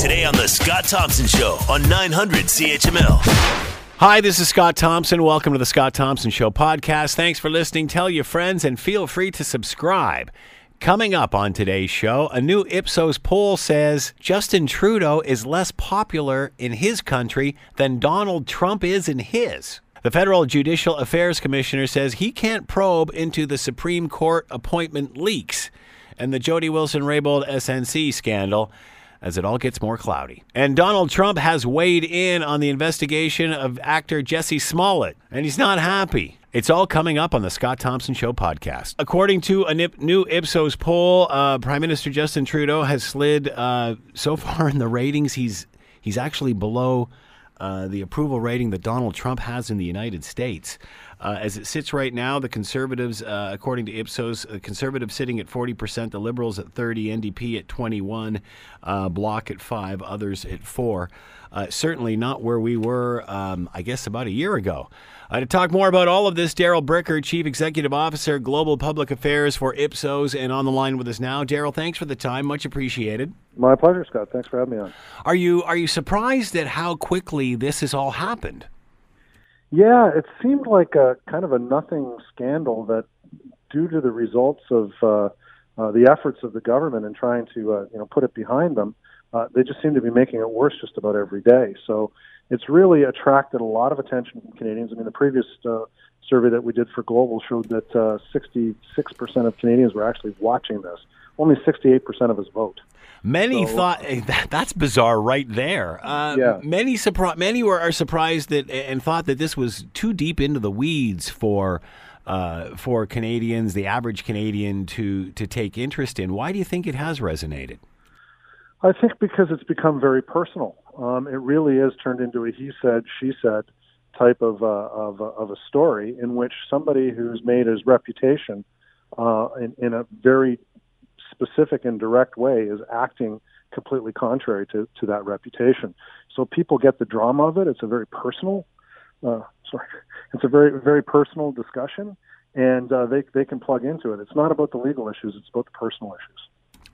Today on The Scott Thompson Show on 900 CHML. Hi, this is Scott Thompson. Welcome to The Scott Thompson Show podcast. Thanks for listening. Tell your friends and feel free to subscribe. Coming up on today's show, a new Ipsos poll says Justin Trudeau is less popular in his country than Donald Trump is in his. The Federal Judicial Affairs Commissioner says he can't probe into the Supreme Court appointment leaks and the Jody Wilson-Raybould SNC scandal as it all gets more cloudy. And Donald Trump has weighed in on the investigation of actor Jussie Smollett, and he's not happy. It's all coming up on the Scott Thompson Show podcast. According to a new Ipsos poll, Prime Minister Justin Trudeau has slid so far in the ratings. He's actually below the approval rating that Donald Trump has in the United States. As it sits right now, the Conservatives, according to Ipsos, the Conservatives sitting at 40%, the Liberals at 30, NDP at 21, Bloc at 5, others at 4. Certainly not where we were, I guess, about a year ago. To talk more about all of this, Daryl Bricker, Chief Executive Officer, Global Public Affairs for Ipsos, and on the line with us now. Daryl, thanks for the time. Much appreciated. My pleasure, Scott. Thanks for having me on. Are you surprised at how quickly this has all happened? Yeah, it seemed like a kind of a nothing scandal that, due to the results of the efforts of the government in trying to put it behind them, they just seem to be making it worse just about every day. So it's really attracted a lot of attention from Canadians. I mean, the previous survey that we did for Global showed that 66% of Canadians were actually watching this. Only 68% of us vote. Many thought that's bizarre, right there. Yeah. Many are surprised that and thought that this was too deep into the weeds for Canadians, the average Canadian, to take interest in. Why do you think it has resonated? I think because it's become very personal. It really is turned into a he said, she said type of a story in which somebody who's made his reputation in a very specific and direct way is acting completely contrary to that reputation. So people get the drama of it. It's a very personal, it's a very, very personal discussion, and they can plug into it. It's not about the legal issues. It's about the personal issues.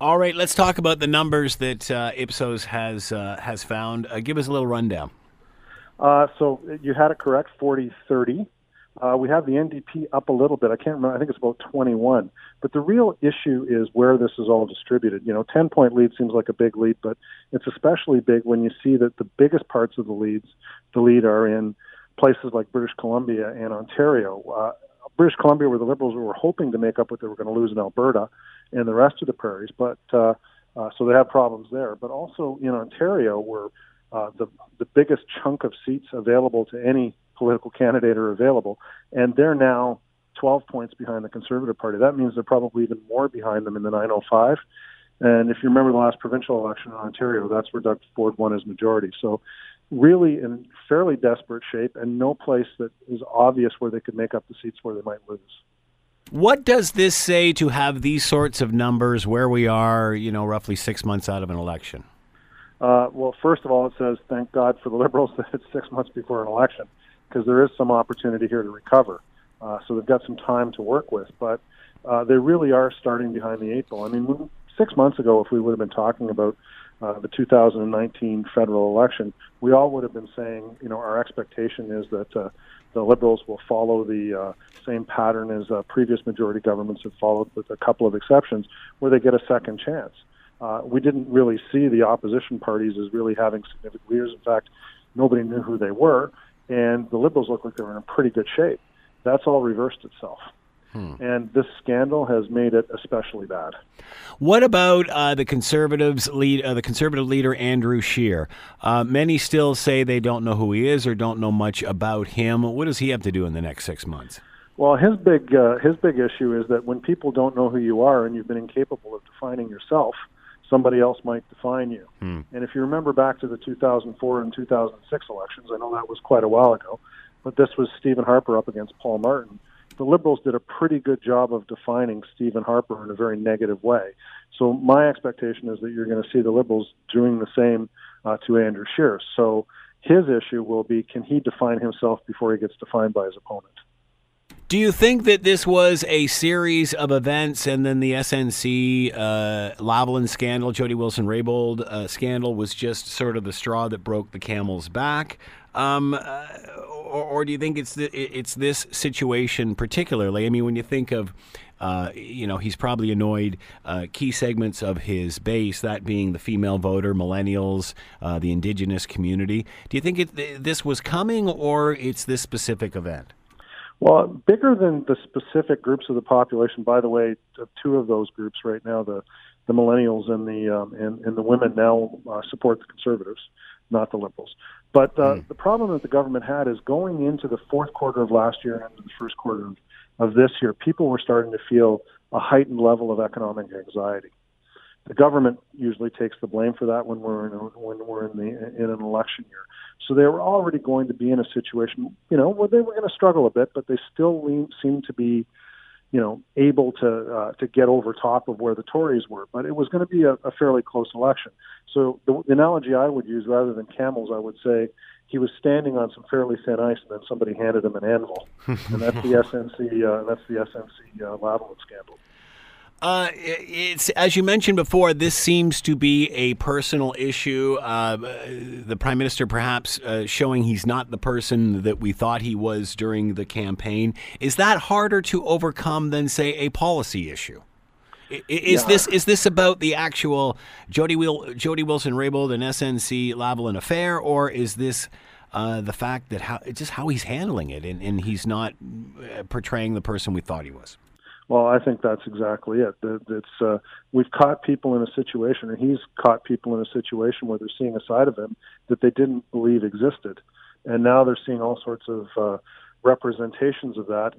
All right, let's talk about the numbers that Ipsos has found. Give us a little rundown. So you had it correct, 40-30. We have the NDP up a little bit. I can't remember. I think it's about 21. But the real issue is where this is all distributed. 10-point lead seems like a big lead, but it's especially big when you see that the biggest parts of the lead are in places like British Columbia and Ontario. British Columbia, where the Liberals were hoping to make up what they were going to lose in Alberta and the rest of the prairies. But so they have problems there. But also in Ontario, where the biggest chunk of seats available to any political candidate are available, and they're now 12 points behind the Conservative Party. That means they're probably even more behind them in the 905. And if you remember the last provincial election in Ontario, that's where Doug Ford won his majority. So really in fairly desperate shape, and no place that is obvious where they could make up the seats where they might lose. What does this say to have these sorts of numbers where we are, roughly 6 months out of an election? Well, first of all, it says, thank God for the Liberals that it's 6 months before an election, because there is some opportunity here to recover. So they've got some time to work with. But they really are starting behind the eight ball. I mean, 6 months ago, if we would have been talking about the 2019 federal election, we all would have been saying, our expectation is that the Liberals will follow the same pattern as previous majority governments have followed, with a couple of exceptions, where they get a second chance. We didn't really see the opposition parties as really having significant leaders. In fact, nobody knew who they were. And the Liberals look like they're in a pretty good shape. That's all reversed itself. And this scandal has made it especially bad. What about the Conservative leader, Andrew Scheer? Many still say they don't know who he is or don't know much about him. What does he have to do in the next 6 months? Well, his big issue is that when people don't know who you are and you've been incapable of defining yourself, somebody else might define you. And if you remember back to the 2004 and 2006 elections, I know that was quite a while ago, but this was Stephen Harper up against Paul Martin. The Liberals did a pretty good job of defining Stephen Harper in a very negative way. So my expectation is that you're going to see the Liberals doing the same to Andrew Scheer. So his issue will be, can he define himself before he gets defined by his opponent? Do you think that this was a series of events, and then the SNC-Lavalin scandal, Jody Wilson-Raybould scandal, was just sort of the straw that broke the camel's back? Or do you think it's this situation particularly? I mean, when you think of, he's probably annoyed key segments of his base, that being the female voter, millennials, the indigenous community. Do you think this was coming, or it's this specific event? Well, bigger than the specific groups of the population. By the way, two of those groups right now, the millennials and the women now support the Conservatives, not the Liberals. But the problem that the government had is going into the fourth quarter of last year and into the first quarter of this year, people were starting to feel a heightened level of economic anxiety. The government usually takes the blame for that when we're in an election year. So they were already going to be in a situation, where they were going to struggle a bit, but they still seemed to be, able to get over top of where the Tories were. But it was going to be a fairly close election. So the analogy I would use, rather than camels, I would say he was standing on some fairly thin ice, and then somebody handed him an anvil, and that's the SNC-Lavalin scandal. It's, as you mentioned before, this seems to be a personal issue. The Prime Minister perhaps showing he's not the person that we thought he was during the campaign. Is that harder to overcome than, say, a policy issue? Is this about the actual Jody Wilson-Raybould and SNC-Lavalin affair, or is this the fact that how he's handling it and he's not portraying the person we thought he was? Well, I think that's exactly it. We've caught people in a situation, or he's caught people in a situation where they're seeing a side of him that they didn't believe existed, and now they're seeing all sorts of representations of that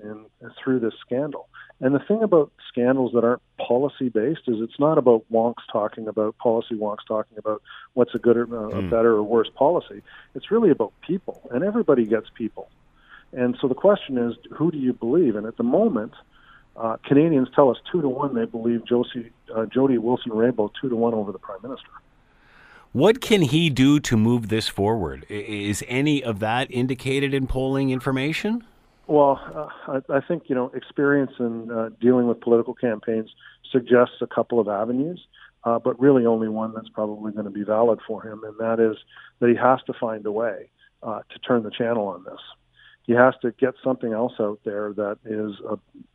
through this scandal. And the thing about scandals that aren't policy-based is it's not about wonks talking about what's a good or a better or worse policy. It's really about people, and everybody gets people. And so the question is, who do you believe? And at the moment, Canadians tell us 2-1 they believe Jody Wilson-Raybould 2-1 over the Prime Minister. What can he do to move this forward? Is any of that indicated in polling information? Well, I think experience in dealing with political campaigns suggests a couple of avenues, but really only one that's probably going to be valid for him, and that is that he has to find a way to turn the channel on this. He has to get something else out there that is,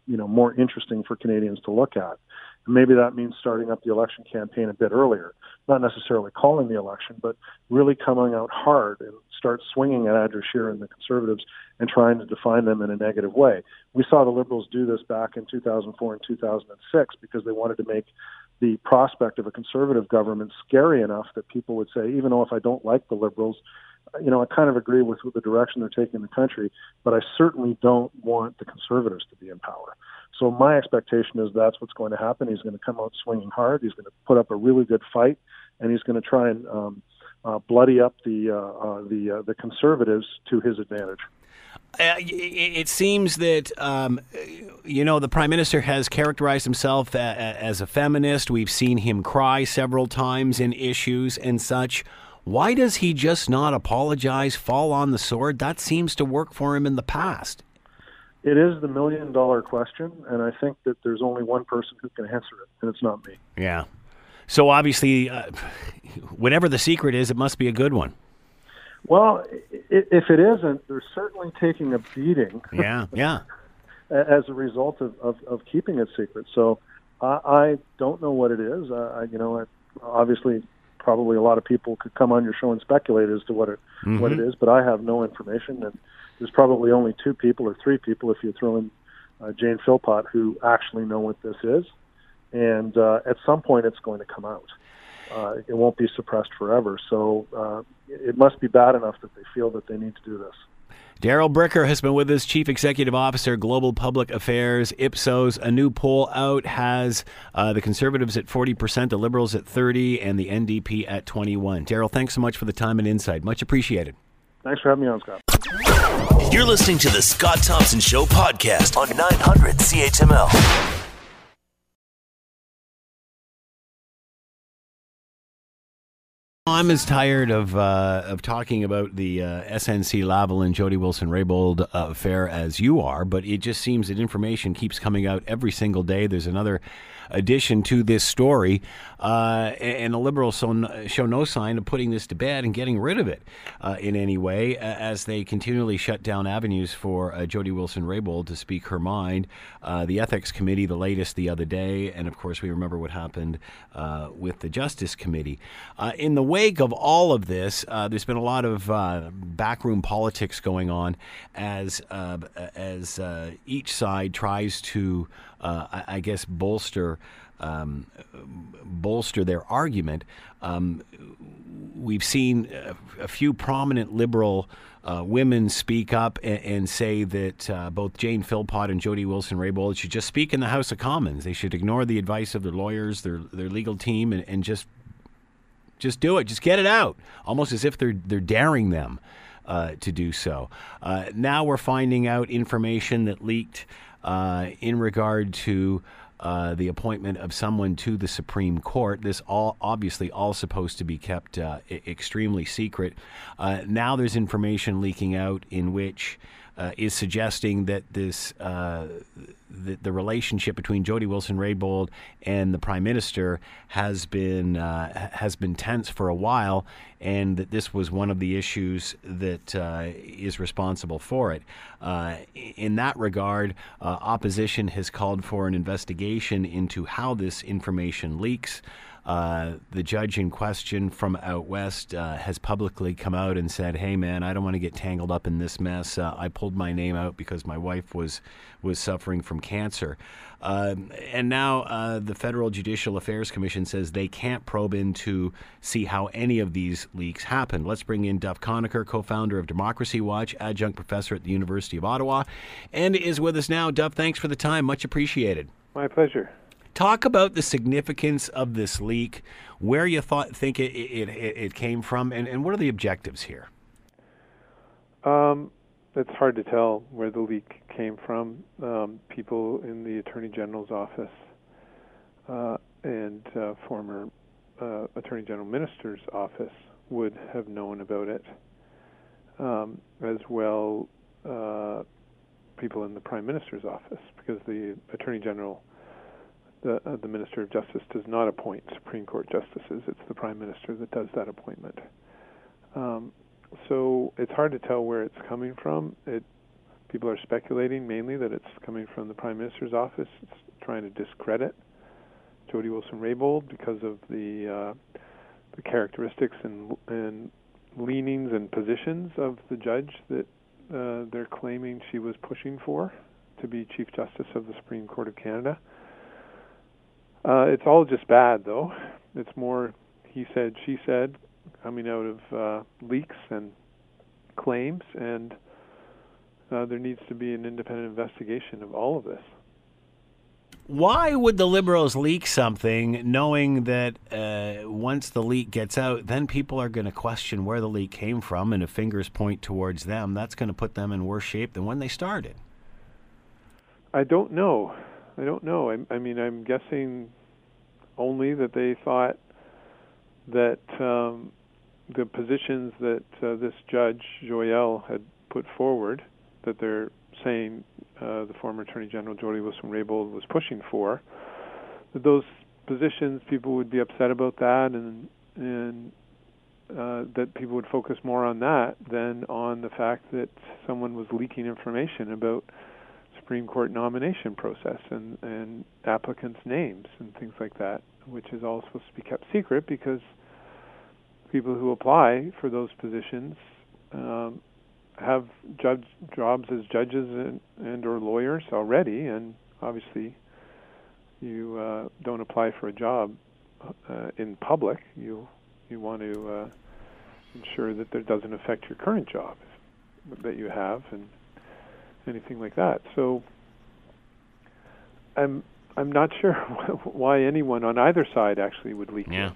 more interesting for Canadians to look at. And maybe that means starting up the election campaign a bit earlier, not necessarily calling the election, but really coming out hard and start swinging at Andrew Scheer and the Conservatives and trying to define them in a negative way. We saw the Liberals do this back in 2004 and 2006 because they wanted to make the prospect of a Conservative government scary enough that people would say, even though if I don't like the Liberals, I kind of agree with the direction they're taking the country, but I certainly don't want the Conservatives to be in power. So my expectation is that's what's going to happen. He's going to come out swinging hard. He's going to put up a really good fight, and he's going to try and bloody up the Conservatives to his advantage. It seems that, the Prime Minister has characterized himself as a feminist. We've seen him cry several times in issues and such. Why does he just not apologize, fall on the sword? That seems to work for him in the past. It is the million-dollar question, and I think that there's only one person who can answer it, and it's not me. Yeah. So obviously, whatever the secret is, it must be a good one. Well, if it isn't, they're certainly taking a beating. Yeah. As a result of keeping it secret. So I don't know what it is. Obviously, probably a lot of people could come on your show and speculate as to what it is, but I have no information, and there's probably only two people or three people, if you throw in Jane Philpott, who actually know what this is, and at some point it's going to come out. It won't be suppressed forever, so it must be bad enough that they feel that they need to do this. Daryl Bricker has been with us, Chief Executive Officer, Global Public Affairs, Ipsos. A new poll out has the Conservatives at 40%, the Liberals at 30%, and the NDP at 21%. Daryl, thanks so much for the time and insight. Much appreciated. Thanks for having me on, Scott. You're listening to the Scott Thompson Show podcast on 900 CHML. I'm as tired of talking about the SNC-Lavalin and Jody Wilson-Raybould affair as you are, but it just seems that information keeps coming out every single day. There's another addition to this story, and the Liberals show no sign of putting this to bed and getting rid of it in any way, as they continually shut down avenues for Jody Wilson-Raybould to speak her mind. The Ethics Committee, the latest the other day, and of course we remember what happened with the Justice Committee. In the wake of all of this, there's been a lot of backroom politics going on as each side tries to, I guess, bolster their argument. We've seen a few prominent Liberal women speak up and say that both Jane Philpott and Jody Wilson-Raybould should just speak in the House of Commons. They should ignore the advice of their lawyers, their legal team, and just do it. Just get it out. Almost as if they're daring them to do so. Now we're finding out information that leaked in regard to the appointment of someone to the Supreme Court. This all supposed to be kept extremely secret. Now there's information leaking out in which is suggesting that the relationship between Jody Wilson-Raybould and the Prime Minister has been tense for a while, and that this was one of the issues that is responsible for it. In that regard, opposition has called for an investigation into how this information leaks. The judge in question from out west has publicly come out and said, "Hey, man, I don't want to get tangled up in this mess. I pulled my name out because my wife was suffering from cancer." And now the Federal Judicial Affairs Commission says they can't probe in to see how any of these leaks happened. Let's bring in Duff Conacher, co-founder of Democracy Watch, adjunct professor at the University of Ottawa, and is with us now. Duff, thanks for the time. Much appreciated. My pleasure. Talk about the significance of this leak, where you think it came from, and what are the objectives here? It's hard to tell where the leak came from. People in the Attorney General's office and former Attorney General Minister's office would have known about it, as well people in the Prime Minister's office, because the Attorney General, the Minister of Justice, does not appoint Supreme Court justices. It's the Prime Minister that does that appointment. So it's hard to tell where it's coming from. People are speculating mainly that it's coming from the Prime Minister's office. It's trying to discredit Jody Wilson-Raybould because of the characteristics and leanings and positions of the judge that they're claiming she was pushing for to be Chief Justice of the Supreme Court of Canada. It's all just bad, though. It's more he said, she said, coming out of leaks and claims, and there needs to be an independent investigation of all of this. Why would the Liberals leak something knowing that once the leak gets out, then people are going to question where the leak came from, and if fingers point towards them, that's going to put them in worse shape than when they started? I don't know. I mean, I'm guessing only that they thought that the positions that this judge, Joyelle, had put forward, that they're saying the former Attorney General Jody Wilson-Raybould was pushing for, that those positions, people would be upset about that, and that people would focus more on that than on the fact that someone was leaking information about Supreme Court nomination process and applicants' names and things like that, which is all supposed to be kept secret because people who apply for those positions have jobs as judges and or lawyers already, and obviously you don't apply for a job in public. You want to ensure that that doesn't affect your current job that you have, and anything like that. So I'm not sure why anyone on either side actually would leak. Yeah.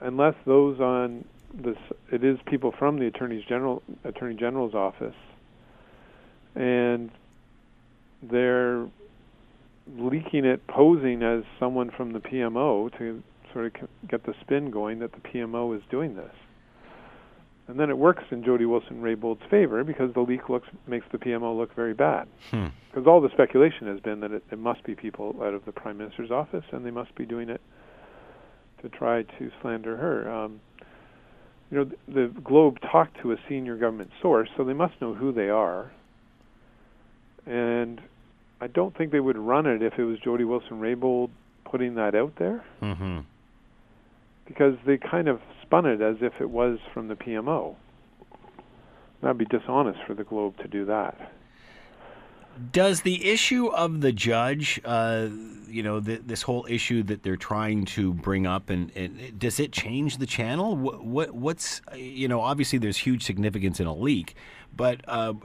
Unless those on this, it is people from the Attorney General's office, and they're leaking it posing as someone from the PMO to sort of get the spin going that the PMO is doing this. And then it works in Jody Wilson-Raybould's favor because the leak makes the PMO look very bad. Because all the speculation has been that it must be people out of the Prime Minister's office, and they must be doing it to try to slander her. You know, the Globe talked to a senior government source, so they must know who they are. And I don't think they would run it if it was Jody Wilson-Raybould putting that out there. Mm-hmm. Because they kind of spun it as if it was from the PMO. That would be dishonest for the Globe to do that. Does the issue of the judge, you know, this whole issue that they're trying to bring up, and does it change the channel? What's, you know, obviously there's huge significance in a leak, but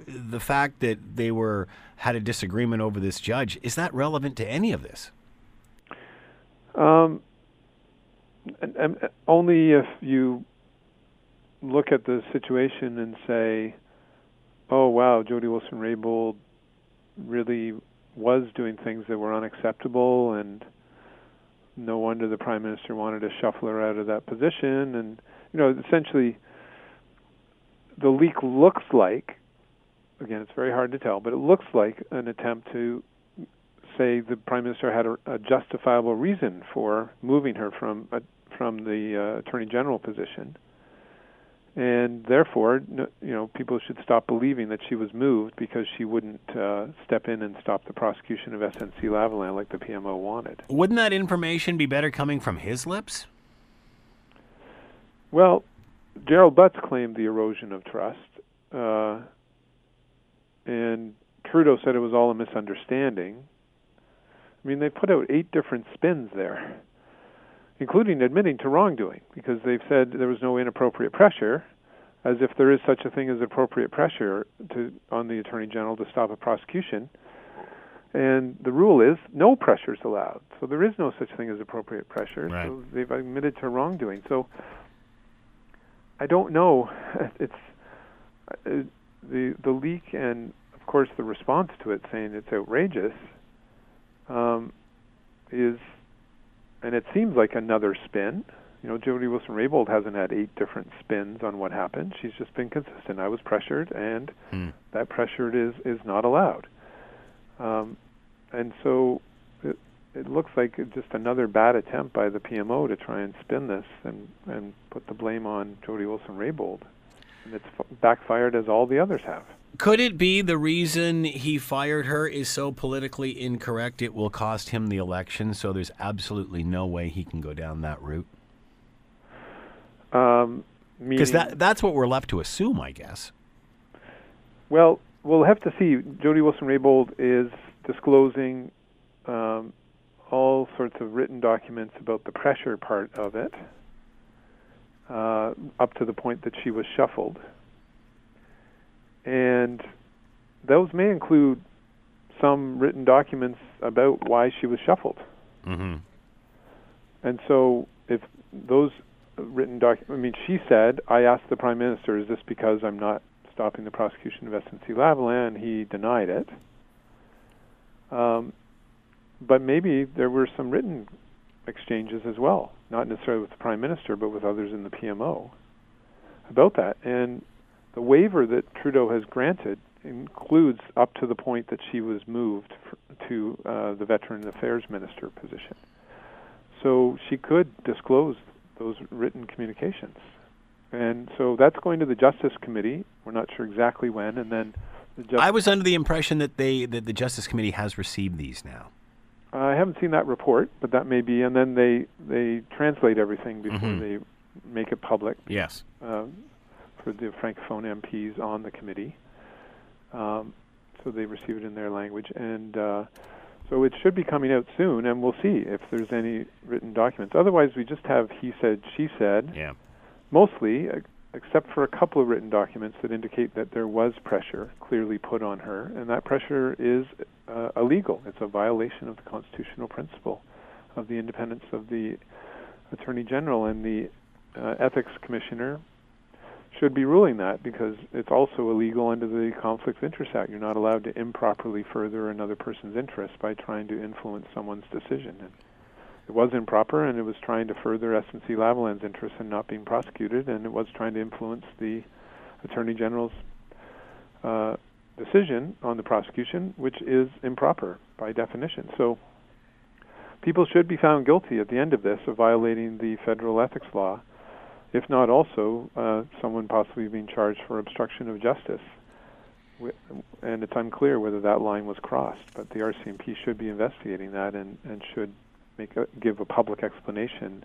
the fact that they had a disagreement over this judge, is that relevant to any of this? And only if you look at the situation and say, oh, wow, Jody Wilson-Raybould really was doing things that were unacceptable, and no wonder the Prime Minister wanted to shuffle her out of that position. And, you know, essentially the leak looks like, again, it's very hard to tell, but it looks like an attempt to say the Prime Minister had a justifiable reason for moving her from the Attorney General position, and therefore, you know, people should stop believing that she was moved because she wouldn't step in and stop the prosecution of SNC-Lavalin like the PMO wanted. Wouldn't that information be better coming from his lips? Well, Gerald Butts claimed the erosion of trust, and Trudeau said it was all a misunderstanding. I mean, they put out 8 different spins there, including admitting to wrongdoing, because they've said there was no inappropriate pressure, as if there is such a thing as appropriate pressure on the Attorney General to stop a prosecution. And the rule is no pressure is allowed. So there is no such thing as appropriate pressure. Right. So they've admitted to wrongdoing. So I don't know. It's the leak and, of course, the response to it saying it's outrageous. And it seems like another spin. You know, Jody Wilson-Raybould hasn't had 8 different spins on what happened. She's just been consistent. I was pressured, and that pressure is not allowed. And so it looks like just another bad attempt by the PMO to try and spin this and put the blame on Jody Wilson-Raybould. And it's backfired as all the others have. Could it be the reason he fired her is so politically incorrect it will cost him the election, so there's absolutely no way he can go down that route? Because that's what we're left to assume, I guess. Well, we'll have to see. Jody Wilson-Raybould is disclosing all sorts of written documents about the pressure part of it, up to the point that she was shuffled. And those may include some written documents about why she was shuffled. Mm-hmm. And so if those written documents, I mean, she said, I asked the Prime Minister, is this because I'm not stopping the prosecution of SNC-Lavalin? And he denied it. But maybe there were some written exchanges as well, not necessarily with the Prime Minister, but with others in the PMO about that. And the waiver that Trudeau has granted includes up to the point that she was moved to the Veteran Affairs Minister position. So she could disclose those written communications. And so that's going to the Justice Committee. We're not sure exactly when. And then I was under the impression that the Justice Committee has received these now. I haven't seen that report, but that may be. And then they translate everything before they make it public. Yes. For the Francophone MPs on the committee. So they receive it in their language. And so it should be coming out soon, and we'll see if there's any written documents. Otherwise, we just have he said, she said, mostly, except for a couple of written documents that indicate that there was pressure clearly put on her, and that pressure is illegal. It's a violation of the constitutional principle of the independence of the Attorney General, and the Ethics Commissioner should be ruling that, because it's also illegal under the Conflict of Interest Act. You're not allowed to improperly further another person's interest by trying to influence someone's decision. And It was improper, and it was trying to further SNC-Lavalin's interest in not being prosecuted, and it was trying to influence the Attorney General's decision on the prosecution, which is improper by definition. So people should be found guilty at the end of this of violating the federal ethics law, if not also someone possibly being charged for obstruction of justice. And it's unclear whether that line was crossed, but the RCMP should be investigating that and should give a public explanation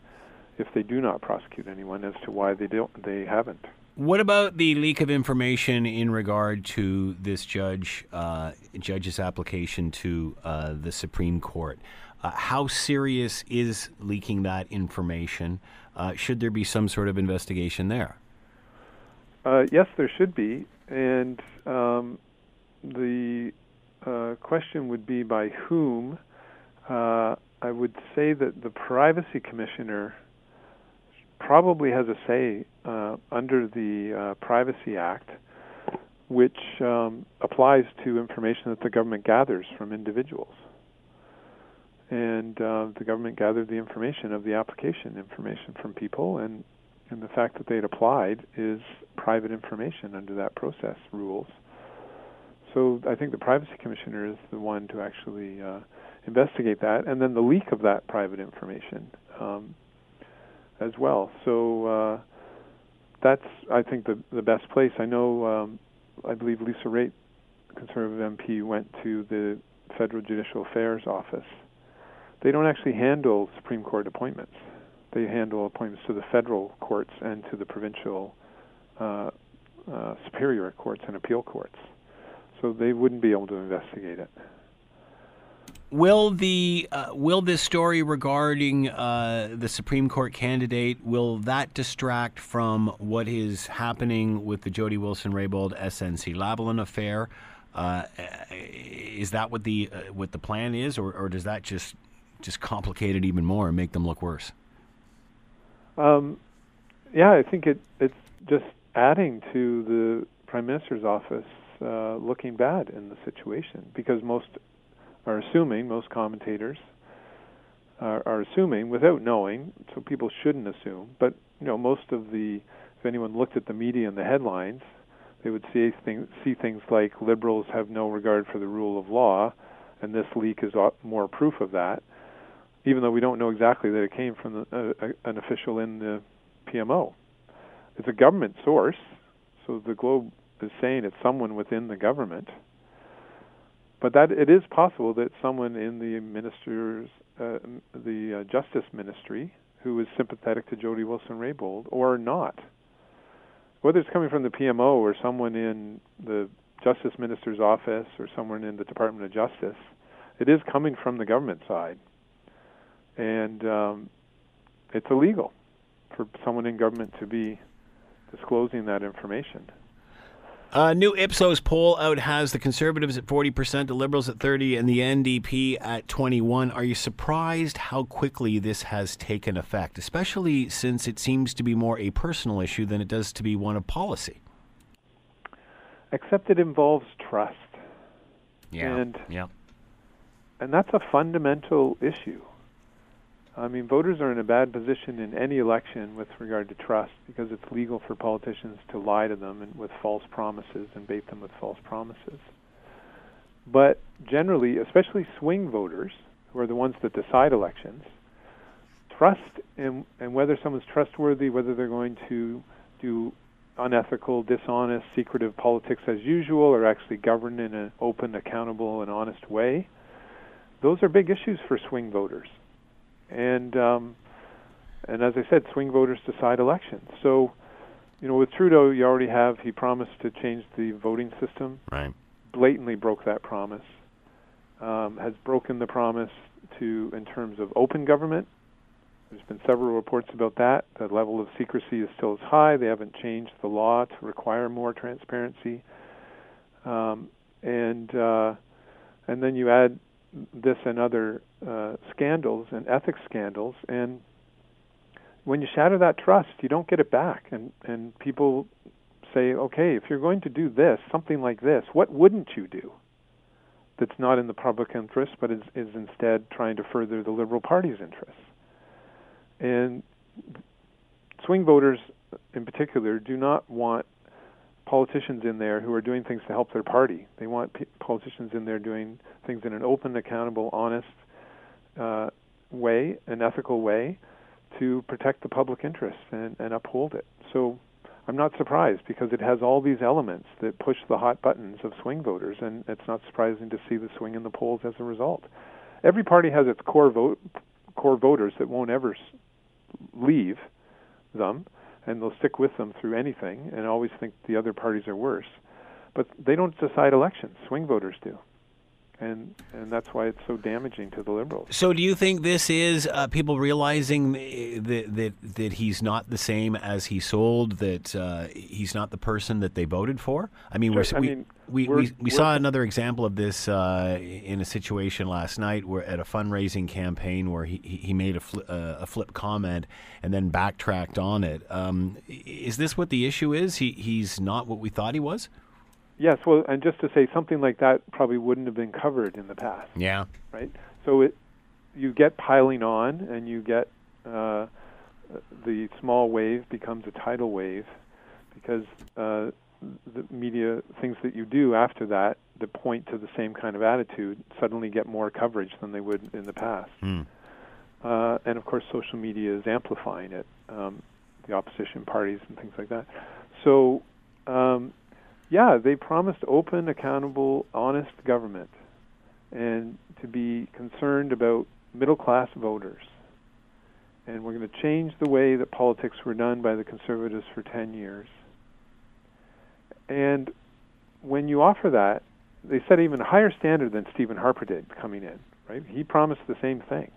if they do not prosecute anyone as to why they haven't. What about the leak of information in regard to this judge's application to the Supreme Court? How serious is leaking that information? Should there be some sort of investigation there? Yes, there should be. And the question would be by whom. I would say that the Privacy Commissioner probably has a say under the Privacy Act, which applies to information that the government gathers from individuals. And the government gathered the information of the application information from people, and the fact that they'd applied is private information under that process rules. So I think the Privacy Commissioner is the one to actually investigate that, and then the leak of that private information as well. So that's, I think, the best place. I know, I believe Lisa Raitt, Conservative MP, went to the Federal Judicial Affairs Office. They don't actually handle Supreme Court appointments. They handle appointments to the federal courts and to the provincial superior courts and appeal courts. So they wouldn't be able to investigate it. Will this story regarding the Supreme Court candidate, will that distract from what is happening with the Jody Wilson-Raybould SNC-Lavalin affair? Is that what the plan is, or does that just complicate it even more and make them look worse? Yeah, I think it's just adding to the Prime Minister's office looking bad in the situation, because most commentators are assuming without knowing, so people shouldn't assume, but most of if anyone looked at the media and the headlines, they would see things like liberals have no regard for the rule of law, and this leak is more proof of that, even though we don't know exactly that it came from an official in the PMO. It's a government source, so the Globe is saying it's someone within the government. But that it is possible that someone in the Justice Ministry who is sympathetic to Jody Wilson-Raybould or not, whether it's coming from the PMO or someone in the Justice Minister's office or someone in the Department of Justice, it is coming from the government side, and it's illegal for someone in government to be disclosing that information. A new Ipsos poll out has the Conservatives at 40%, the Liberals at 30%, and the NDP at 21%. Are you surprised how quickly this has taken effect, especially since it seems to be more a personal issue than it does to be one of policy? Except it involves trust. Yeah, and that's a fundamental issue. I mean, voters are in a bad position in any election with regard to trust, because it's legal for politicians to lie to them and with false promises and bait them with false promises. But generally, especially swing voters, who are the ones that decide elections, trust in whether someone's trustworthy, whether they're going to do unethical, dishonest, secretive politics as usual, or actually govern in an open, accountable, and honest way. Those are big issues for swing voters. And as I said, swing voters decide elections. So, with Trudeau, he promised to change the voting system. Right. Blatantly broke that promise. Has broken the promise in terms of open government. There's been several reports about that. The level of secrecy is still as high. They haven't changed the law to require more transparency. And then you add this and other scandals and ethics scandals, and when you shatter that trust, you don't get it back, and people say, okay, if you're going to do this, something like this, what wouldn't you do that's not in the public interest but is instead trying to further the Liberal Party's interests? And swing voters in particular do not want politicians in there who are doing things to help their party. They want politicians in there doing things in an open, accountable, honest way, an ethical way, to protect the public interest and uphold it. So I'm not surprised, because it has all these elements that push the hot buttons of swing voters, and it's not surprising to see the swing in the polls as a result. Every party has its core voters that won't ever leave them, and they'll stick with them through anything and always think the other parties are worse. But they don't decide elections. Swing voters do. And that's why it's so damaging to the Liberals. So do you think this is people realizing that he's not the same as he sold, that he's not the person that they voted for? I mean, we saw another example of this in a situation last night where at a fundraising campaign where he made a flip comment and then backtracked on it. Is this what the issue is? He's not what we thought he was? Yes, well, and just to say, something like that probably wouldn't have been covered in the past. Yeah. Right? So you get piling on, and you get the small wave becomes a tidal wave, because the media, things that you do after that that point to the same kind of attitude suddenly get more coverage than they would in the past. Mm. And, of course, social media is amplifying it, the opposition parties and things like that. So... yeah, they promised open, accountable, honest government, and to be concerned about middle-class voters. And we're going to change the way that politics were done by the Conservatives for 10 years. And when you offer that, they set even a higher standard than Stephen Harper did coming in, right? He promised the same thing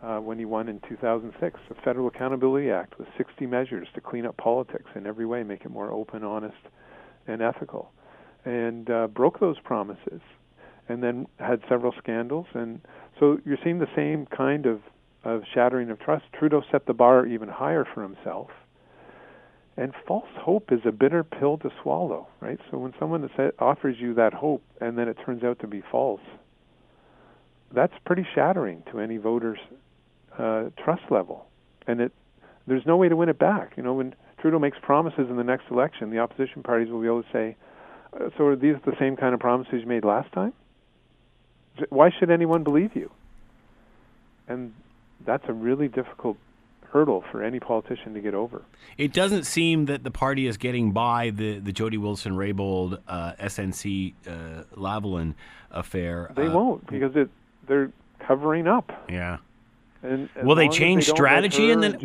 when he won in 2006, the Federal Accountability Act with 60 measures to clean up politics in every way, make it more open, honest, and ethical, and broke those promises, and then had several scandals. And so you're seeing the same kind of shattering of trust. Trudeau set the bar even higher for himself. And false hope is a bitter pill to swallow, right? So when someone offers you that hope and then it turns out to be false, that's pretty shattering to any voter's trust level. And there's no way to win it back. You know, when Trudeau makes promises in the next election, the opposition parties will be able to say, so are these the same kind of promises you made last time? Why should anyone believe you? And that's a really difficult hurdle for any politician to get over. It doesn't seem that the party is getting by the Jody Wilson-Raybould SNC-Lavalin affair. They won't, because they're covering up. Yeah. And will they change strategy? And then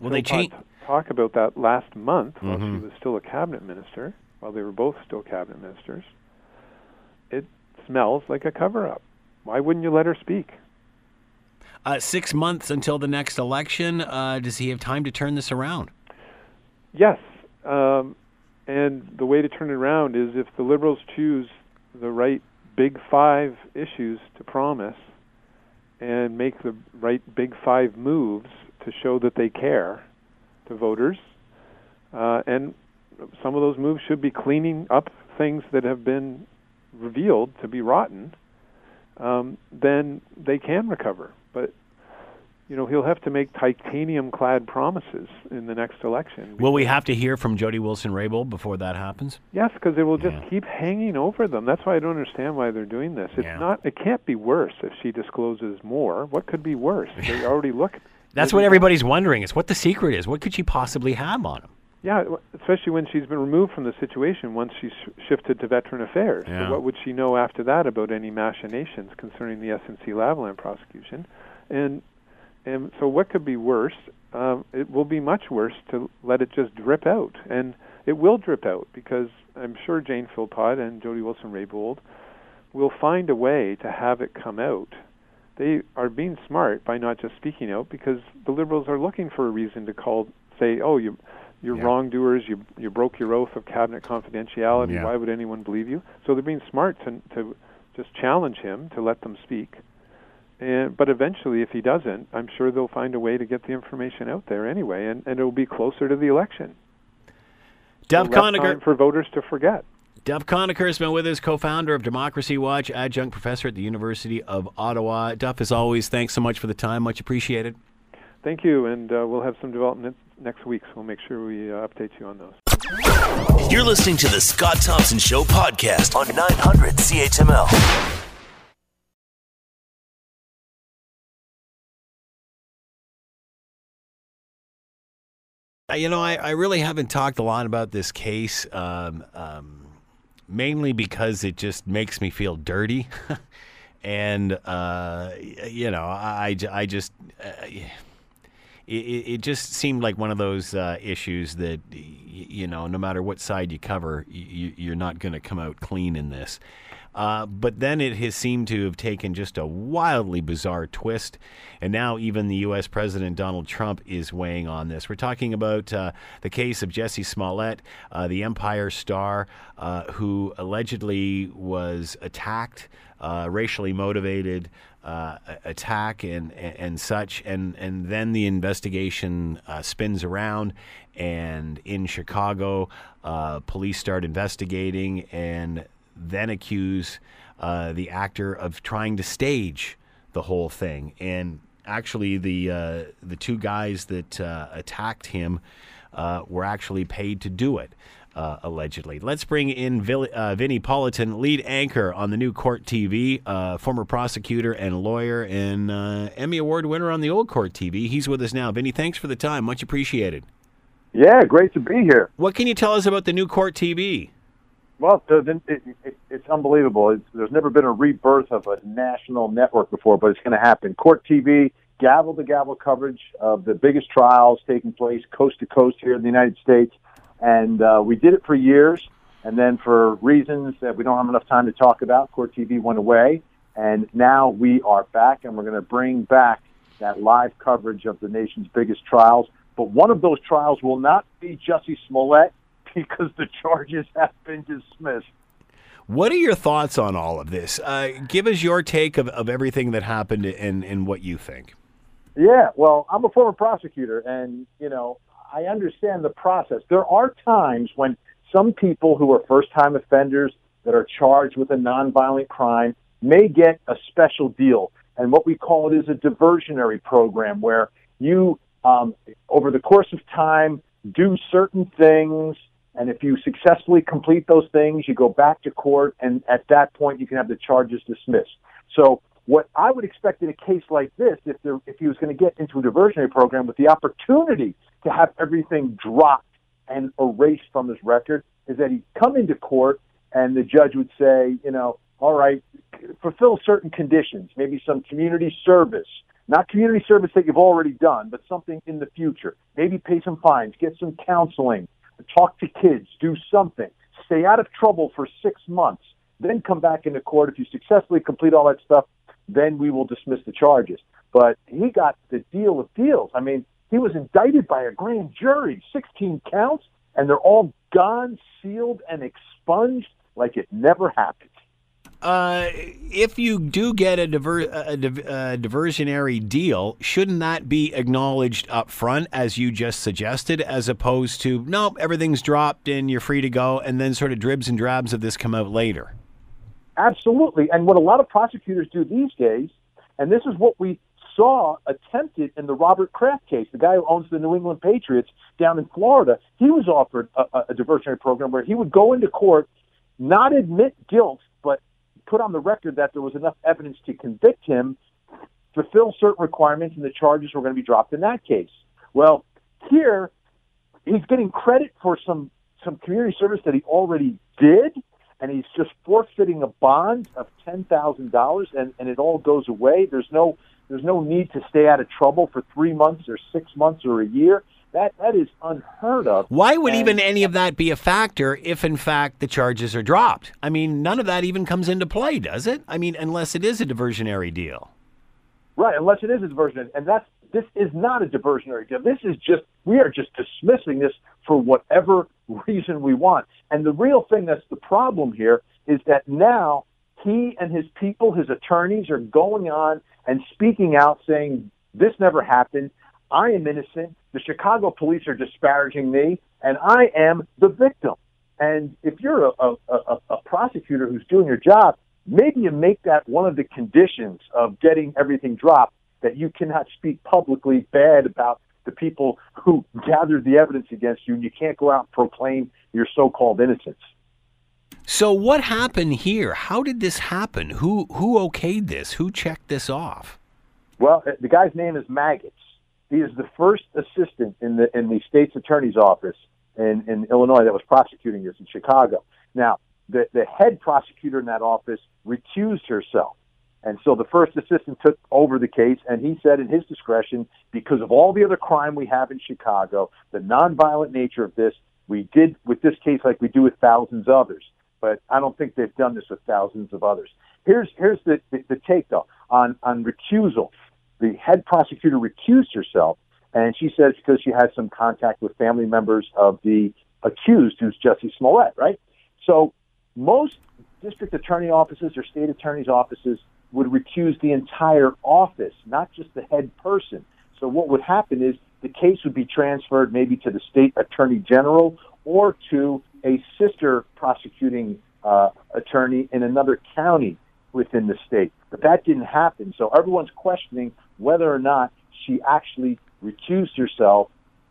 will they change? Talk about that last month while she was still a cabinet minister, while they were both still cabinet ministers. It smells like a cover-up. Why wouldn't you let her speak? 6 months until the next election. Does he have time to turn this around? Yes. And the way to turn it around is if the Liberals choose the right big five issues to promise and make the right big five moves to show that they care to voters, and some of those moves should be cleaning up things that have been revealed to be rotten, then they can recover. But, you know, he'll have to make titanium-clad promises in the next election. Will we have to hear from Jody Wilson-Raybould before that happens? Yes, because it will just keep hanging over them. That's why I don't understand why they're doing this. It can't be worse if she discloses more. What could be worse? They already look... That's what everybody's wondering, is what the secret is. What could she possibly have on him? Yeah, especially when she's been removed from the situation once she's shifted to Veteran Affairs. Yeah. So what would she know after that about any machinations concerning the SNC-Lavalin prosecution? And so what could be worse? It will be much worse to let it just drip out. And it will drip out, because I'm sure Jane Philpott and Jody Wilson-Raybould will find a way to have it come out. They are being smart by not just speaking out, because the Liberals are looking for a reason to say, oh, you're wrongdoers, you broke your oath of cabinet confidentiality, why would anyone believe you? So they're being smart to just challenge him, to let them speak. But eventually, if he doesn't, I'm sure they'll find a way to get the information out there anyway, and it'll be closer to the election. Duff Conacher, for voters to forget. Duff Conacher has been with us, co-founder of Democracy Watch, adjunct professor at the University of Ottawa. Duff, as always, thanks so much for the time. Much appreciated. Thank you, and we'll have some developments next week, so we'll make sure we update you on those. You're listening to the Scott Thompson Show podcast on 900 CHML. You know, I really haven't talked a lot about this case, mainly because it just makes me feel dirty. And, you know, I just... It just seemed like one of those issues that, you know, no matter what side you cover, you're not going to come out clean in this. But then it has seemed to have taken just a wildly bizarre twist. And now even the U.S. President Donald Trump is weighing on this. We're talking about the case of Jussie Smollett, the Empire star, who allegedly was attacked, racially motivated attack and such, and then the investigation spins around, and in Chicago, police start investigating and then accuse the actor of trying to stage the whole thing. And actually, the two guys that attacked him were actually paid to do it. Allegedly. Let's bring in Vinnie Politan, lead anchor on the new Court TV, former prosecutor and lawyer and Emmy Award winner on the old Court TV. He's with us now. Vinnie, thanks for the time. Much appreciated. Yeah, great to be here. What can you tell us about the new Court TV? Well, it's unbelievable. There's never been a rebirth of a national network before, but it's going to happen. Court TV, gavel-to-gavel coverage of the biggest trials taking place coast-to-coast here in the United States. And we did it for years, and then for reasons that we don't have enough time to talk about, Court TV went away, and now we are back, and we're going to bring back that live coverage of the nation's biggest trials. But one of those trials will not be Jussie Smollett because the charges have been dismissed. What are your thoughts on all of this? Give us your take of everything that happened and what you think. Yeah, well, I'm a former prosecutor, and, you know, I understand the process. There are times when some people who are first-time offenders that are charged with a nonviolent crime may get a special deal. And what we call it is a diversionary program where you, over the course of time, do certain things, and if you successfully complete those things, you go back to court, and at that point you can have the charges dismissed. So what I would expect in a case like this, if he was going to get into a diversionary program with the opportunity to have everything dropped and erased from his record, is that he'd come into court and the judge would say, you know, all right, fulfill certain conditions, maybe some community service, not community service that you've already done, but something in the future. Maybe pay some fines, get some counseling, talk to kids, do something, stay out of trouble for 6 months, then come back into court. If you successfully complete all that stuff, then we will dismiss the charges. But he got the deal of deals. I mean, he was indicted by a grand jury, 16 counts, and they're all gone, sealed, and expunged like it never happened. If you do get a diversionary deal, shouldn't that be acknowledged up front, as you just suggested, as opposed to, no, everything's dropped and you're free to go, and then sort of dribs and drabs of this come out later? Absolutely. And what a lot of prosecutors do these days, and this is what we saw attempted in the Robert Kraft case, the guy who owns the New England Patriots down in Florida, he was offered a diversionary program where he would go into court, not admit guilt, but put on the record that there was enough evidence to convict him, fulfill certain requirements, and the charges were going to be dropped in that case. Well, here, he's getting credit for some community service that he already did, and he's just forfeiting a bond of $10,000, and it all goes away. There's no need to stay out of trouble for 3 months or 6 months or a year. That is unheard of. Why would even any of that be a factor if, in fact, the charges are dropped? I mean, none of that even comes into play, does it? I mean, unless it is a diversionary deal. Right, unless it is a diversionary. And this is not a diversionary deal. This is just, we are just dismissing this for whatever reason we want. And the real thing that's the problem here is that now he and his people, his attorneys, are going on and speaking out saying, this never happened, I am innocent, the Chicago police are disparaging me, and I am the victim. And if you're a prosecutor who's doing your job, maybe you make that one of the conditions of getting everything dropped, that you cannot speak publicly bad about the people who gathered the evidence against you, and you can't go out and proclaim your so-called innocence. So what happened here? How did this happen? Who okayed this? Who checked this off? Well, the guy's name is Maggots. He is the first assistant in the state's attorney's office in Illinois that was prosecuting this in Chicago. Now, the head prosecutor in that office recused herself. And so the first assistant took over the case, and he said in his discretion, because of all the other crime we have in Chicago, the nonviolent nature of this, we did with this case like we do with thousands of others. But I don't think they've done this with thousands of others. Here's the take, though, on recusal. The head prosecutor recused herself, and she says because she had some contact with family members of the accused, who's Jussie Smollett, right? So most district attorney offices or state attorney's offices would recuse the entire office, not just the head person. So what would happen is the case would be transferred maybe to the state attorney general or to a sister prosecuting attorney in another county within the state. But that didn't happen. So everyone's questioning whether or not she actually recused herself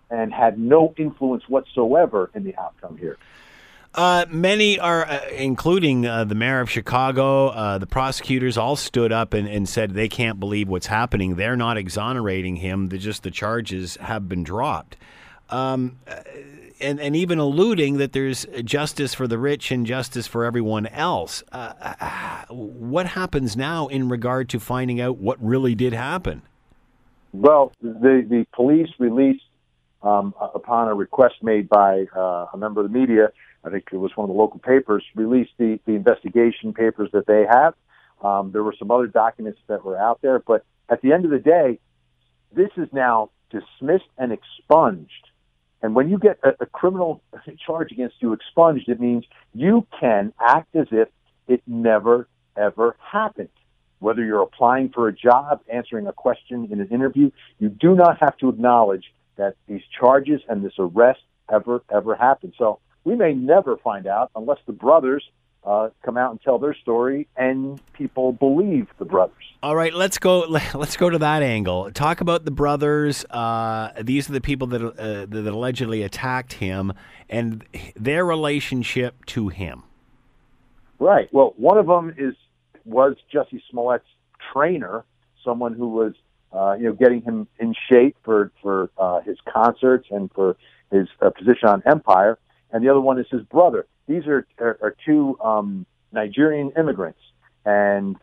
and had no influence whatsoever in the outcome here. Many are, including the mayor of Chicago, the prosecutors all stood up and said they can't believe what's happening. They're not exonerating him. Just the charges have been dropped. And even alluding that there's justice for the rich and justice for everyone else. What happens now in regard to finding out what really did happen? Well, the police released, upon a request made by a member of the media, I think it was one of the local papers, released the investigation papers that they have. There were some other documents that were out there. But at the end of the day, this is now dismissed and expunged. And when you get a criminal charge against you expunged, it means you can act as if it never, ever happened. Whether you're applying for a job, answering a question in an interview, you do not have to acknowledge that these charges and this arrest ever happened. So we may never find out unless the brothers come out and tell their story and people believe the brothers. All right, let's go to that angle. Talk about the brothers. These are the people that allegedly attacked him and their relationship to him. Right. Well, one of them was Jussie Smollett's trainer, someone who was getting him in shape for his concerts and for his position on Empire. And the other one is his brother. These are two Nigerian immigrants. And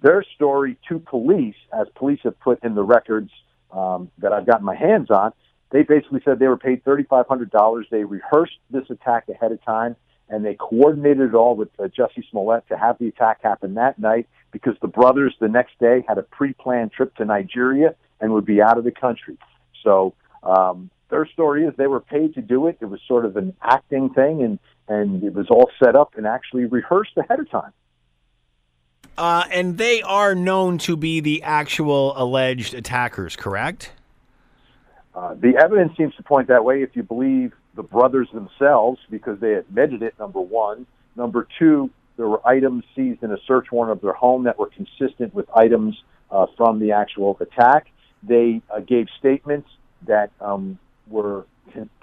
their story to police, as police have put in the records that I've gotten my hands on, they basically said they were paid $3,500. They rehearsed this attack ahead of time, and they coordinated it all with Jussie Smollett to have the attack happen that night because the brothers the next day had a pre-planned trip to Nigeria and would be out of the country. So their story is they were paid to do it. It was sort of an acting thing, and it was all set up and actually rehearsed ahead of time. And they are known to be the actual alleged attackers, correct? The evidence seems to point that way if you believe the brothers themselves, because they admitted it, number one. Number two, there were items seized in a search warrant of their home that were consistent with items from the actual attack. They gave statements that were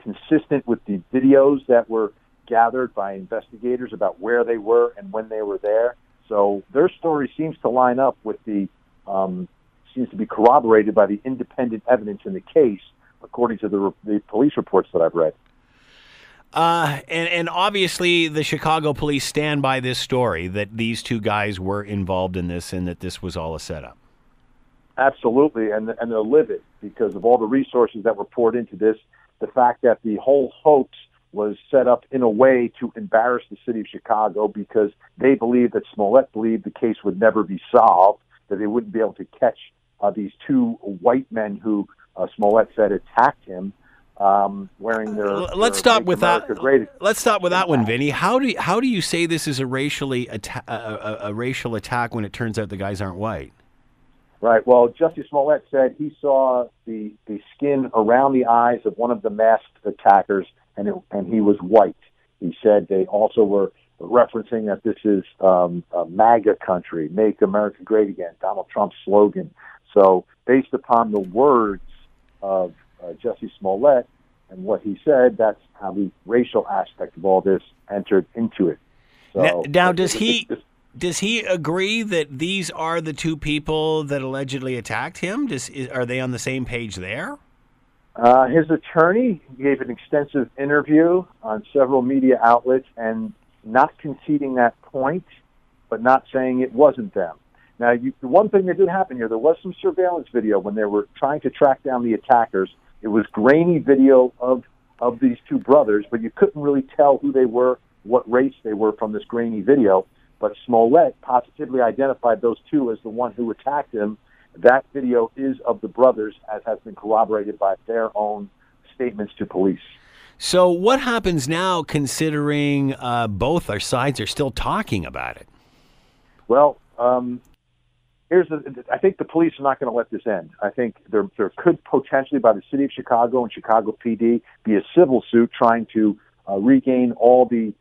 consistent with the videos that were gathered by investigators about where they were and when they were there. So their story seems to line up with seems to be corroborated by the independent evidence in the case, according to the police reports that I've read. And obviously the Chicago police stand by this story, that these two guys were involved in this and that this was all a setup. Absolutely, and they're livid because of all the resources that were poured into this, the fact that the whole hoax was set up in a way to embarrass the city of Chicago because they believed that Smollett believed the case would never be solved, that they wouldn't be able to catch these two white men who Smollett said attacked him, wearing their. Let's stop with that one, Vinny. How do you say this is a racial attack when it turns out the guys aren't white? Right. Well, Jussie Smollett said he saw the skin around the eyes of one of the masked attackers, and he was white. He said they also were referencing that this is a MAGA country, Make America Great Again, Donald Trump's slogan. So based upon the words of Jussie Smollett and what he said, that's how the racial aspect of all this entered into it. So, now does he agree that these are the two people that allegedly attacked him? Are they on the same page there? His attorney gave an extensive interview on several media outlets and not conceding that point, but not saying it wasn't them. Now, the one thing that did happen here, there was some surveillance video when they were trying to track down the attackers. It was grainy video of these two brothers, but you couldn't really tell who they were, what race they were from this grainy video. But Smollett positively identified those two as the one who attacked him. That video is of the brothers, as has been corroborated by their own statements to police. So what happens now, considering both our sides are still talking about it? Well, I think the police are not going to let this end. I think there could potentially, by the city of Chicago and Chicago PD, be a civil suit trying to regain all the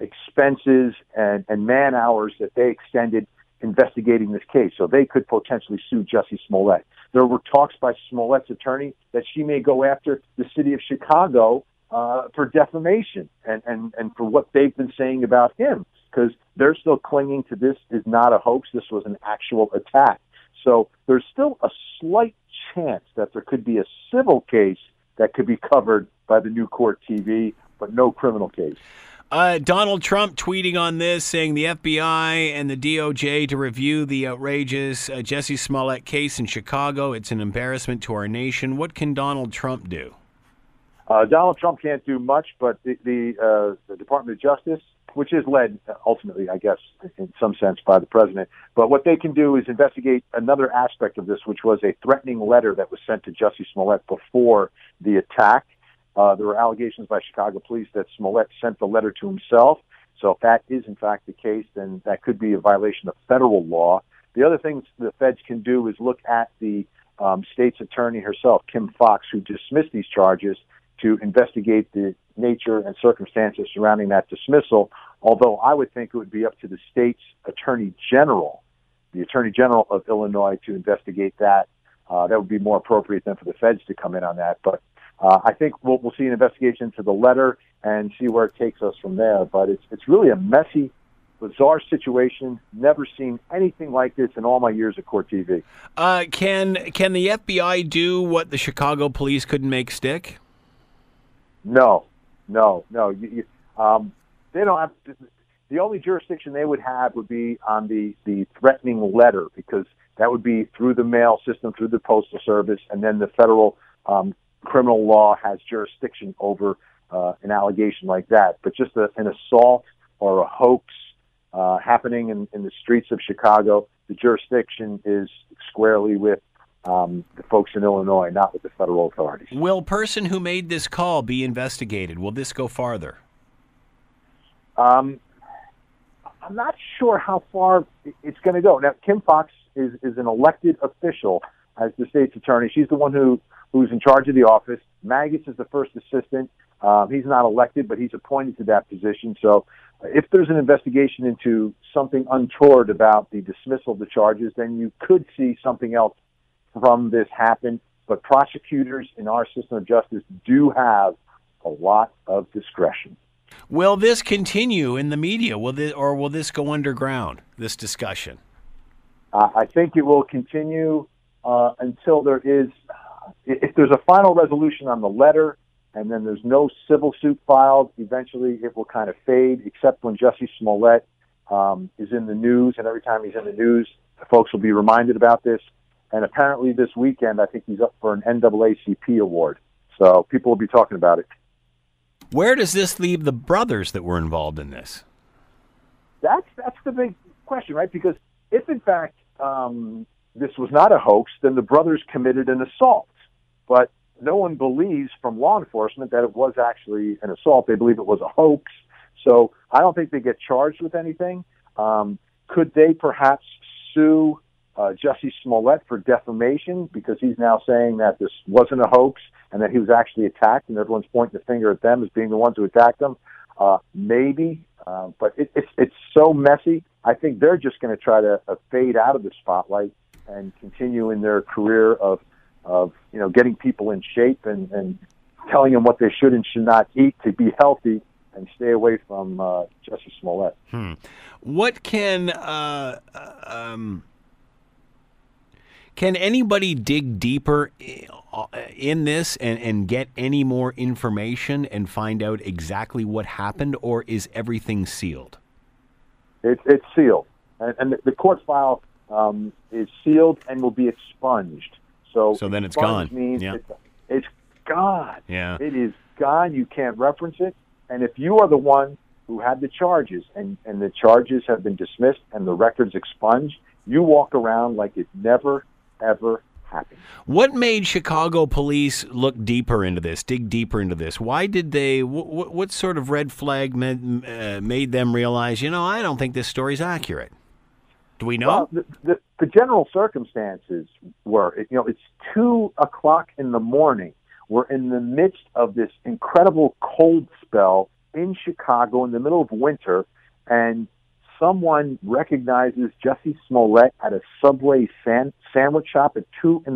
expenses and man hours that they extended investigating this case. So they could potentially sue Jussie Smollett. There were talks by Smollett's attorney that she may go after the city of Chicago for defamation and for what they've been saying about him, because they're still clinging to this is not a hoax. This was an actual attack. So there's still a slight chance that there could be a civil case that could be covered by the new Court TV, but no criminal case. Donald Trump tweeting on this, saying the FBI and the DOJ to review the outrageous Jussie Smollett case in Chicago. It's an embarrassment to our nation. What can Donald Trump do? Donald Trump can't do much, but the Department of Justice, which is led ultimately, I guess, in some sense by the president. But what they can do is investigate another aspect of this, which was a threatening letter that was sent to Jussie Smollett before the attack. There were allegations by Chicago police that Smollett sent the letter to himself. So if that is, in fact, the case, then that could be a violation of federal law. The other things the feds can do is look at the state's attorney herself, Kim Foxx, who dismissed these charges, to investigate the nature and circumstances surrounding that dismissal, although I would think it would be up to the state's attorney general, the attorney general of Illinois, to investigate that. That would be more appropriate than for the feds to come in on that. But I think we'll see an investigation into the letter and see where it takes us from there. But it's really a messy, bizarre situation. Never seen anything like this in all my years at Court TV. Can the FBI do what the Chicago police couldn't make stick? No. They don't have to. The only jurisdiction they would have would be on the threatening letter, because that would be through the mail system, through the Postal Service, and then the federal criminal law has jurisdiction over an allegation like that. But just an assault or a hoax happening in the streets of Chicago, the jurisdiction is squarely with the folks in Illinois, not with the federal authorities. Will person who made this call be investigated? Will this go farther? I'm not sure how far it's going to go. Now, Kim Foxx is an elected official as the state's attorney. She's the one who's in charge of the office. Maggots is the first assistant. He's not elected, but he's appointed to that position. So if there's an investigation into something untoward about the dismissal of the charges, then you could see something else from this happen. But prosecutors in our system of justice do have a lot of discretion. Will this continue in the media? Will this go underground, this discussion? I think it will continue until there is... If there's a final resolution on the letter and then there's no civil suit filed, eventually it will kind of fade, except when Jussie Smollett is in the news. And every time he's in the news, folks will be reminded about this. And apparently this weekend, I think he's up for an NAACP award. So people will be talking about it. Where does this leave the brothers that were involved in this? That's the big question, right? Because if, in fact, this was not a hoax, then the brothers committed an assault. But no one believes from law enforcement that it was actually an assault. They believe it was a hoax. So I don't think they get charged with anything. Could they perhaps sue Jussie Smollett for defamation, because he's now saying that this wasn't a hoax and that he was actually attacked and everyone's pointing the finger at them as being the ones who attacked them? Maybe. But it's so messy. I think they're just going to try to fade out of the spotlight and continue in their career of getting people in shape and telling them what they should and should not eat to be healthy and stay away from Jussie Smollett. What can anybody dig deeper in this and get any more information and find out exactly what happened, or is everything sealed? It's sealed. And the court file is sealed and will be expunged. So then it's gone. Means it's gone. Yeah. It is gone. You can't reference it. And if you are the one who had the charges and the charges have been dismissed and the record's expunged, you walk around like it never, ever happened. What made Chicago police look deeper into this, dig deeper into this? Why did they, what sort of red flag made them realize, I don't think this story's accurate? Do we know? Well, the general circumstances were, it's 2:00 in the morning. We're in the midst of this incredible cold spell in Chicago in the middle of winter, and someone recognizes Jussie Smollett at a Subway sandwich shop at 2:00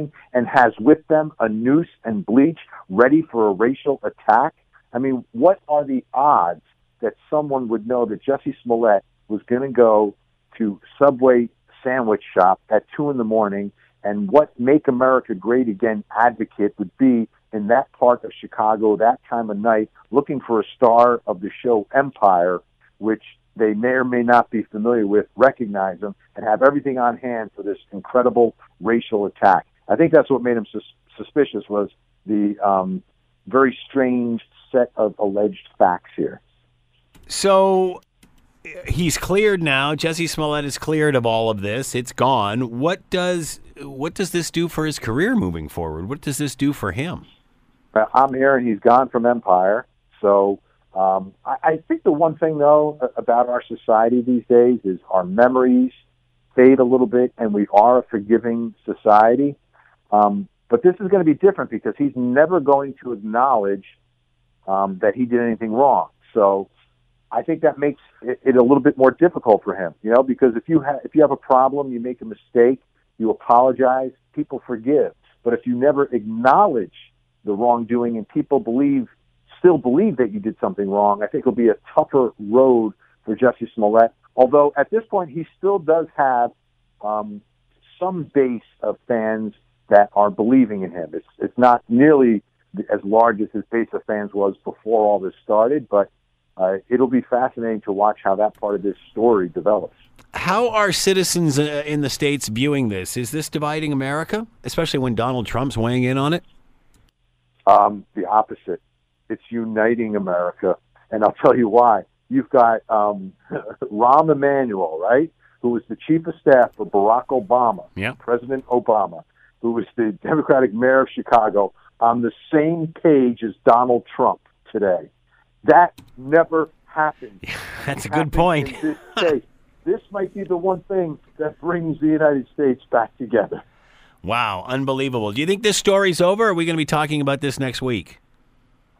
a.m. and has with them a noose and bleach ready for a racial attack. I mean, what are the odds that someone would know that Jussie Smollett was going to go to Subway sandwich shop at 2:00 a.m, and what Make America Great Again advocate would be in that part of Chicago that time of night looking for a star of the show Empire, which they may or may not be familiar with, recognize them, and have everything on hand for this incredible racial attack. I think that's what made him suspicious was the very strange set of alleged facts here. So he's cleared now. Jussie Smollett is cleared of all of this. It's gone. What does this do for his career moving forward? What does this do for him? I'm hearing he's gone from Empire. So I think the one thing, though, about our society these days is our memories fade a little bit, and we are a forgiving society. But this is going to be different because he's never going to acknowledge that he did anything wrong. So I think that makes it a little bit more difficult for him, because if you have a problem, you make a mistake, you apologize, people forgive. But if you never acknowledge the wrongdoing and people still believe that you did something wrong, I think it'll be a tougher road for Jussie Smollett. Although at this point, he still does have some base of fans that are believing in him. It's not nearly as large as his base of fans was before all this started, but it'll be fascinating to watch how that part of this story develops. How are citizens in the States viewing this? Is this dividing America, especially when Donald Trump's weighing in on it? The opposite. It's uniting America, and I'll tell you why. You've got Rahm Emanuel, right, who was the chief of staff for Barack Obama, President Obama, who was the Democratic mayor of Chicago, on the same page as Donald Trump today. That never happened. That's a good point. This might be the one thing that brings the United States back together. Wow, unbelievable. Do you think this story's over, or are we going to be talking about this next week?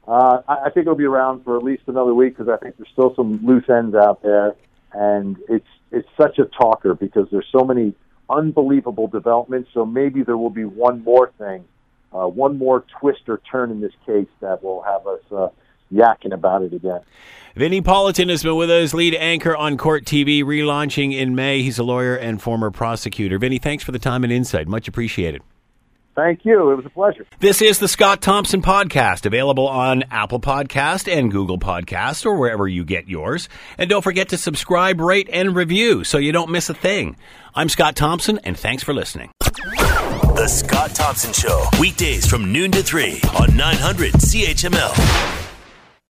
I think it'll be around for at least another week because I think there's still some loose ends out there. And it's such a talker because there's so many unbelievable developments. So maybe there will be one more thing, one more twist or turn in this case that will have us yakking about it again. Vinnie Politan has been with us, lead anchor on Court TV, relaunching in May. He's a lawyer and former prosecutor. Vinnie, thanks for the time and insight. Much appreciated. Thank you. It was a pleasure. This is the Scott Thompson Podcast, available on Apple Podcast and Google Podcast or wherever you get yours. And don't forget to subscribe, rate, and review so you don't miss a thing. I'm Scott Thompson, and thanks for listening. The Scott Thompson Show, weekdays from noon to 3 on 900 CHML.